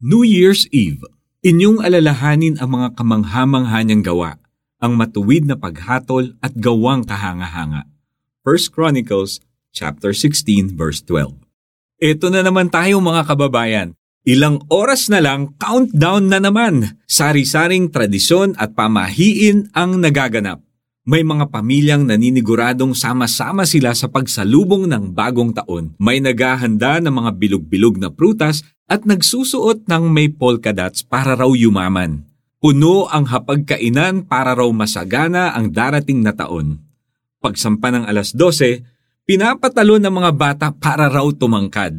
New Year's Eve, inyong alalahanin ang mga kamanghamanghanyang gawa, ang matuwid na paghatol at gawang kahanga-hanga. 1 Chronicles chapter 16 verse 12. Ito na naman tayo mga kababayan. Ilang oras na lang, countdown na naman. Sari-saring tradisyon at pamahiin ang nagaganap. May mga pamilyang naniniguradong sama-sama sila sa pagsalubong ng bagong taon. May naghahanda ng mga bilog-bilog na prutas at nagsusuot ng may polka dots para raw yumaman. Puno ang hapagkainan para raw masagana ang darating na taon. Pagsampa ng alas 12, pinapatalo ng mga bata para raw tumangkad.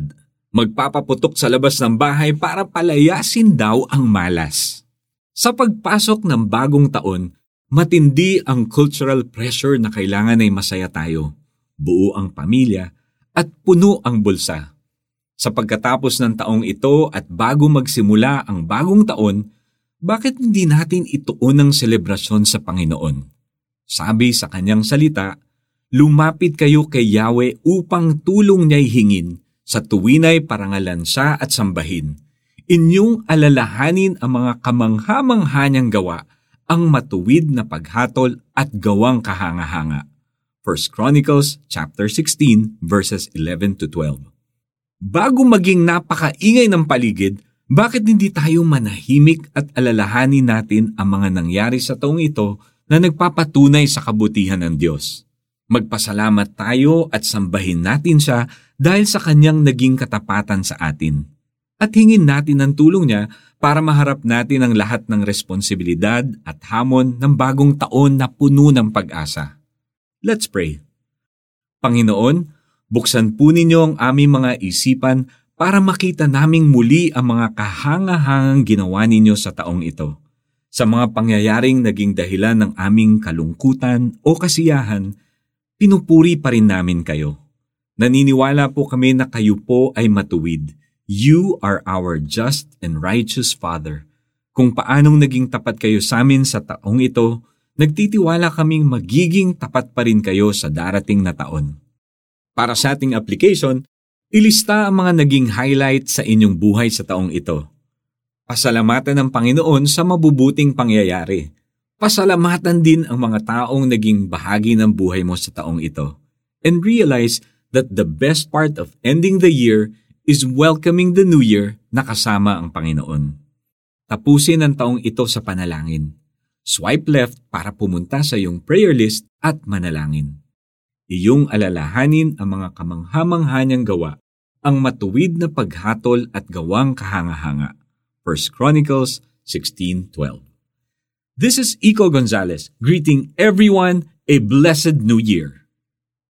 Magpapaputok sa labas ng bahay para palayasin daw ang malas. Sa pagpasok ng bagong taon, matindi ang cultural pressure na kailangan ay masaya tayo. Buo ang pamilya at puno ang bulsa. Sa pagkatapos ng taong ito at bago magsimula ang bagong taon, bakit hindi natin ituon ang selebrasyon sa Panginoon? Sabi sa kanyang salita, lumapit kayo kay Yahweh upang tulong niya'y hingin, sa tuwinay parangalan siya at sambahin. Inyong alalahanin ang mga kamanghamanghanyang gawa, ang matuwid na paghatol at gawang kahanga-hanga. 1 Chronicles chapter 16 verses 11 to 12. Bago maging napakaingay ng paligid, bakit hindi tayo manahimik at alalahanin natin ang mga nangyari sa taong ito na nagpapatunay sa kabutihan ng Diyos? Magpasalamat tayo at sambahin natin siya dahil sa kanyang naging katapatan sa atin. At hingin natin ang tulong niya para maharap natin ang lahat ng responsibilidad at hamon ng bagong taon na puno ng pag-asa. Let's pray. Panginoon, buksan po ninyo ang aming mga isipan para makita naming muli ang mga kahanga-hangang ginawa ninyo sa taong ito. Sa mga pangyayaring naging dahilan ng aming kalungkutan o kasiyahan, pinupuri pa rin namin kayo. Naniniwala po kami na kayo po ay matuwid. You are our just and righteous Father. Kung paanong naging tapat kayo sa amin sa taong ito, nagtitiwala kaming magiging tapat pa rin kayo sa darating na taon. Para sa ating application, ilista ang mga naging highlight sa inyong buhay sa taong ito. Pasalamatan ng Panginoon sa mabubuting pangyayari. Pasalamatan din ang mga taong naging bahagi ng buhay mo sa taong ito. And realize that the best part of ending the year is welcoming the new year na kasama ang Panginoon. Tapusin ang taong ito sa panalangin. Swipe left para pumunta sa iyong prayer list at manalangin. Iyong alalahanin ang mga kamanghamanghanyang gawa, ang matuwid na paghatol at gawang kahanga-hanga. 1 Chronicles 16:12. This is Iko Gonzalez greeting everyone a blessed new year.